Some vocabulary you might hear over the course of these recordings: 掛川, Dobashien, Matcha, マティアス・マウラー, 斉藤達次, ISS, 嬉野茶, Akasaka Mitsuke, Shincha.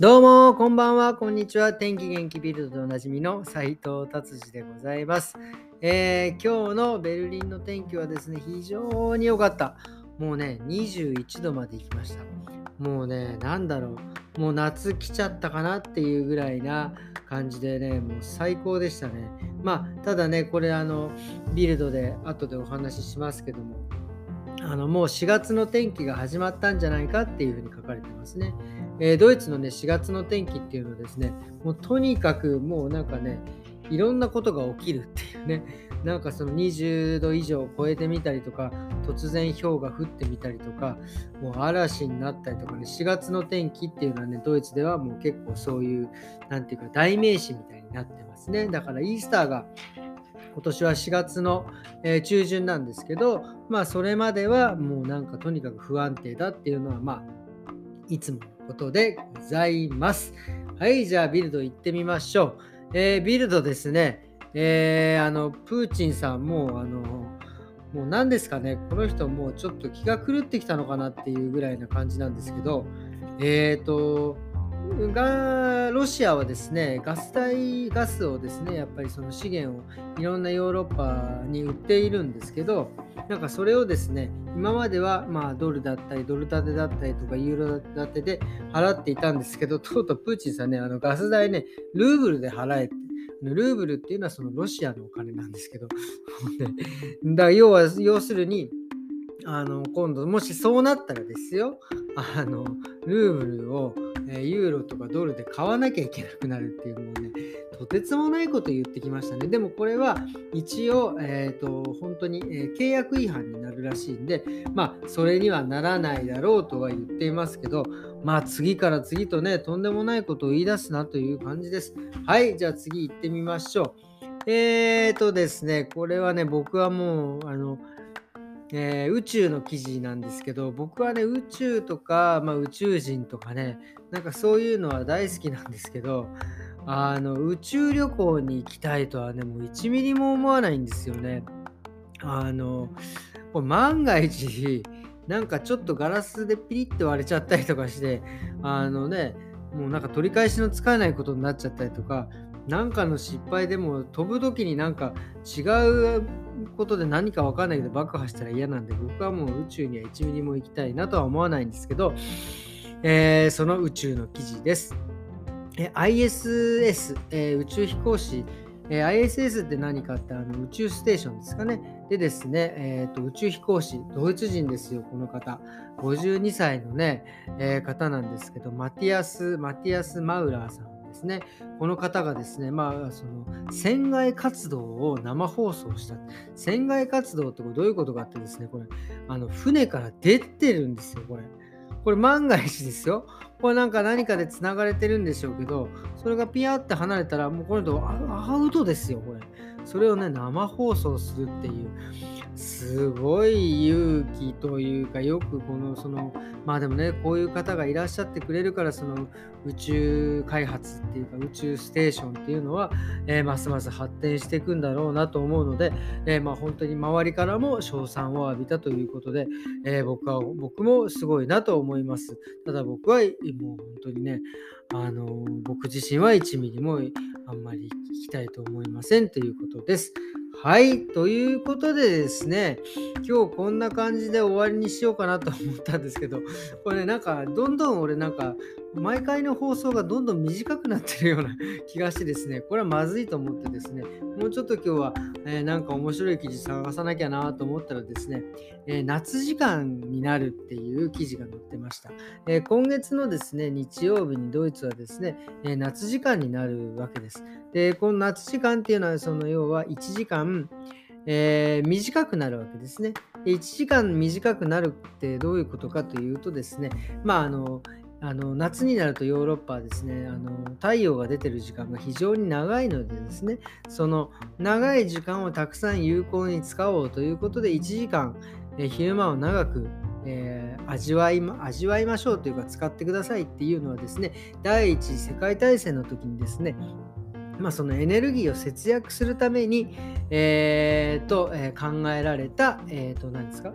どうもこんばんは、こんにちは。天気元気ビルドでおなじみの斉藤達次でございます。今日のベルリンの天気はですね、非常に良かった。もうね、21度まで行きました。もうね、もう夏来ちゃったかなっていうぐらいな感じでね、もう最高でしたね。ただね、これビルドで後でお話ししますけども、もう4月の天気が始まったんじゃないかっていうふうに書かれてますね。ドイツのね、4月の天気っていうのはですね、もうとにかくもういろんなことが起きるっていうね、その20度以上を超えてみたりとか、突然ひょうが降ってみたりとか、もう嵐になったりとかね、4月の天気っていうのはね、ドイツではもう結構そういう代名詞みたいになってますね。だからイースターが今年は4月の中旬なんですけど、それまではもうとにかく不安定だっていうのは、いつものことでございます。はい、じゃあビルド行ってみましょう。ビルドですね、プーチンさんももう何ですかね、この人もうちょっと気が狂ってきたのかなっていうぐらいな感じなんですけど、ロシアはですね、ガスをですね、やっぱりその資源をいろんなヨーロッパに売っているんですけど、それをですね、今まではドルだったりドル建てだったりとかユーロ建てで払っていたんですけど、とうとうプーチンさんね、ガス代ね、ルーブルで払えて、ルーブルっていうのはそのロシアのお金なんですけど要するに今度もしそうなったらですよ、ルーブルをユーロとかドルで買わなきゃいけなくなるっていう、もうね、とてつもないこと言ってきましたね。でもこれは一応、本当に契約違反になるらしいんで、それにはならないだろうとは言っていますけど、次から次とね、とんでもないことを言い出すなという感じです。はい、じゃあ次行ってみましょう。ですね、これはね、僕はもう宇宙の記事なんですけど、僕はね、宇宙とか、宇宙人とかね、そういうのは大好きなんですけど、宇宙旅行に行きたいとはね、もう1ミリも思わないんですよね。万が一ちょっとガラスでピリッと割れちゃったりとかして、もう取り返しのつかないことになっちゃったりとか、の失敗でも飛ぶ時に違うことで何か分かんないけど爆破したら嫌なんで、僕はもう宇宙には1ミリも行きたいなとは思わないんですけど、その宇宙の記事です。ISS、宇宙飛行士、ISS って何かって、宇宙ステーションですかね。でですね、宇宙飛行士、ドイツ人ですよ、この方。52歳のね、方なんですけど、マティアス・マウラーさんですね。この方がですね、その船外活動を生放送した。船外活動ってどういうことかってですね、これ船から出てるんですよ。これ万が一ですよ、これ何かでつながれてるんでしょうけど、それがピヤって離れたらもうこれとアウトですよ。それをね、生放送するっていう、すごい勇気というか、よくでもね、こういう方がいらっしゃってくれるから、その宇宙開発っていうか、宇宙ステーションっていうのは、ますます発展していくんだろうなと思うので、本当に周りからも称賛を浴びたということで、僕もすごいなと思います。ただ僕はもう本当にね、僕自身は1ミリもあんまり聞きたいと思いませんということです。はい、ということでですね、今日こんな感じで終わりにしようかなと思ったんですけど、これね、どんどん俺毎回の放送がどんどん短くなってるような気がしてですね、これはまずいと思ってですね、もうちょっと今日は、面白い記事探さなきゃなと思ったらですね、夏時間になるっていう記事が載ってました。今月のですね、日曜日にドイツはですね、夏時間になるわけです。で、この夏時間っていうのは、要は1時間、短くなるわけですね。1時間短くなるってどういうことかというとですね、夏になるとヨーロッパはですね、太陽が出てる時間が非常に長いのでですね、その長い時間をたくさん有効に使おうということで、1時間、昼間を長く、味わいましょうというか、使ってくださいっていうのはですね、第一次世界大戦の時にですね、そのエネルギーを節約するために、考えられた、何ですか、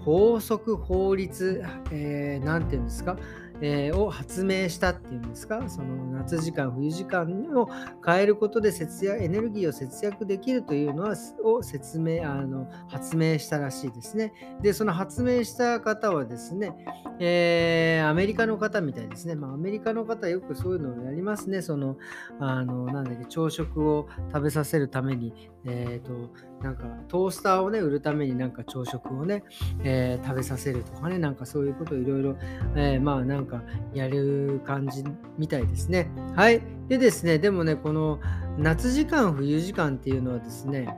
法則、法律、なんていうんですか、を発明したっていうんですか、その夏時間冬時間を変えることでエネルギーを節約できるというのを発明したらしいですね。でその発明した方はですね、アメリカの方みたいですね。アメリカの方よくそういうのをやりますね。その朝食を食べさせるために、なんかトースターをね売るためになんか朝食をね、食べさせるとかね、なんかそういうことをいろいろ、なんかやる感じみたいですね。はい。でですね、でもねこの夏時間冬時間っていうのはですね、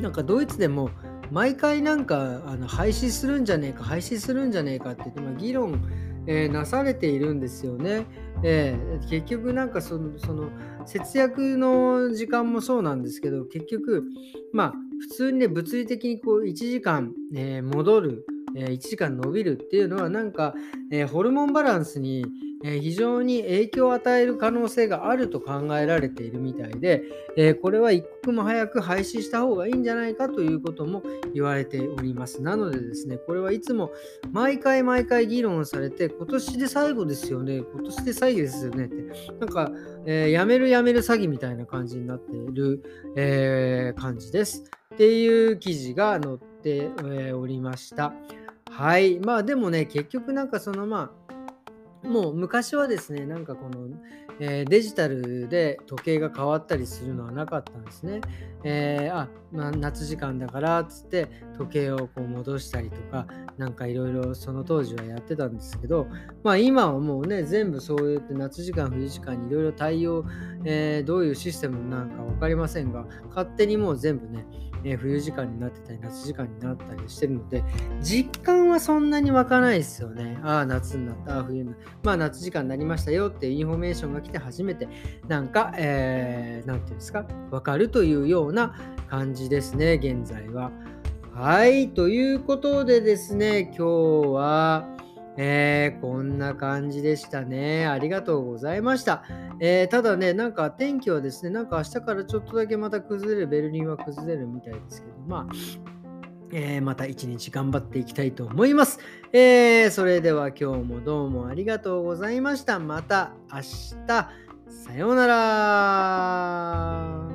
なんかドイツでも毎回なんか廃止するんじゃねえかって言って、議論、なされているんですよね。結局なんかその節約の時間もそうなんですけど、結局普通にね物理的にこう1時間、戻る、1時間伸びるっていうのはなんか、ホルモンバランスに非常に影響を与える可能性があると考えられているみたいで、これは一刻も早く廃止した方がいいんじゃないかということも言われております。なのでですね、これはいつも毎回議論されて、今年で最後ですよねってなんか、やめる詐欺みたいな感じになっている、感じですっていう記事が載っておりました。はい、でもね結局なんかそのもう昔はですね、なんかこの、デジタルで時計が変わったりするのはなかったんですね。夏時間だからっつって時計をこう戻したりとか、なんかいろいろその当時はやってたんですけど、今はもうね全部そうやって夏時間冬時間にいろいろ対応、どういうシステムなんか分かりませんが、勝手にもう全部ね、冬時間になってたり夏時間になったりしてるので、実感はそんなに湧かないですよね。夏になった、冬になった。夏時間になりましたよっていうインフォメーションが来て初めてなんか、なんていうんですか、分かるというような感じですね、現在は。はい、ということでですね、今日は、こんな感じでしたね。ありがとうございました。ただね、なんか天気はですね、なんか明日からちょっとだけまた崩れる、ベルリンは崩れるみたいですけど、また一日頑張っていきたいと思います。それでは今日もどうもありがとうございました。また明日。さようなら。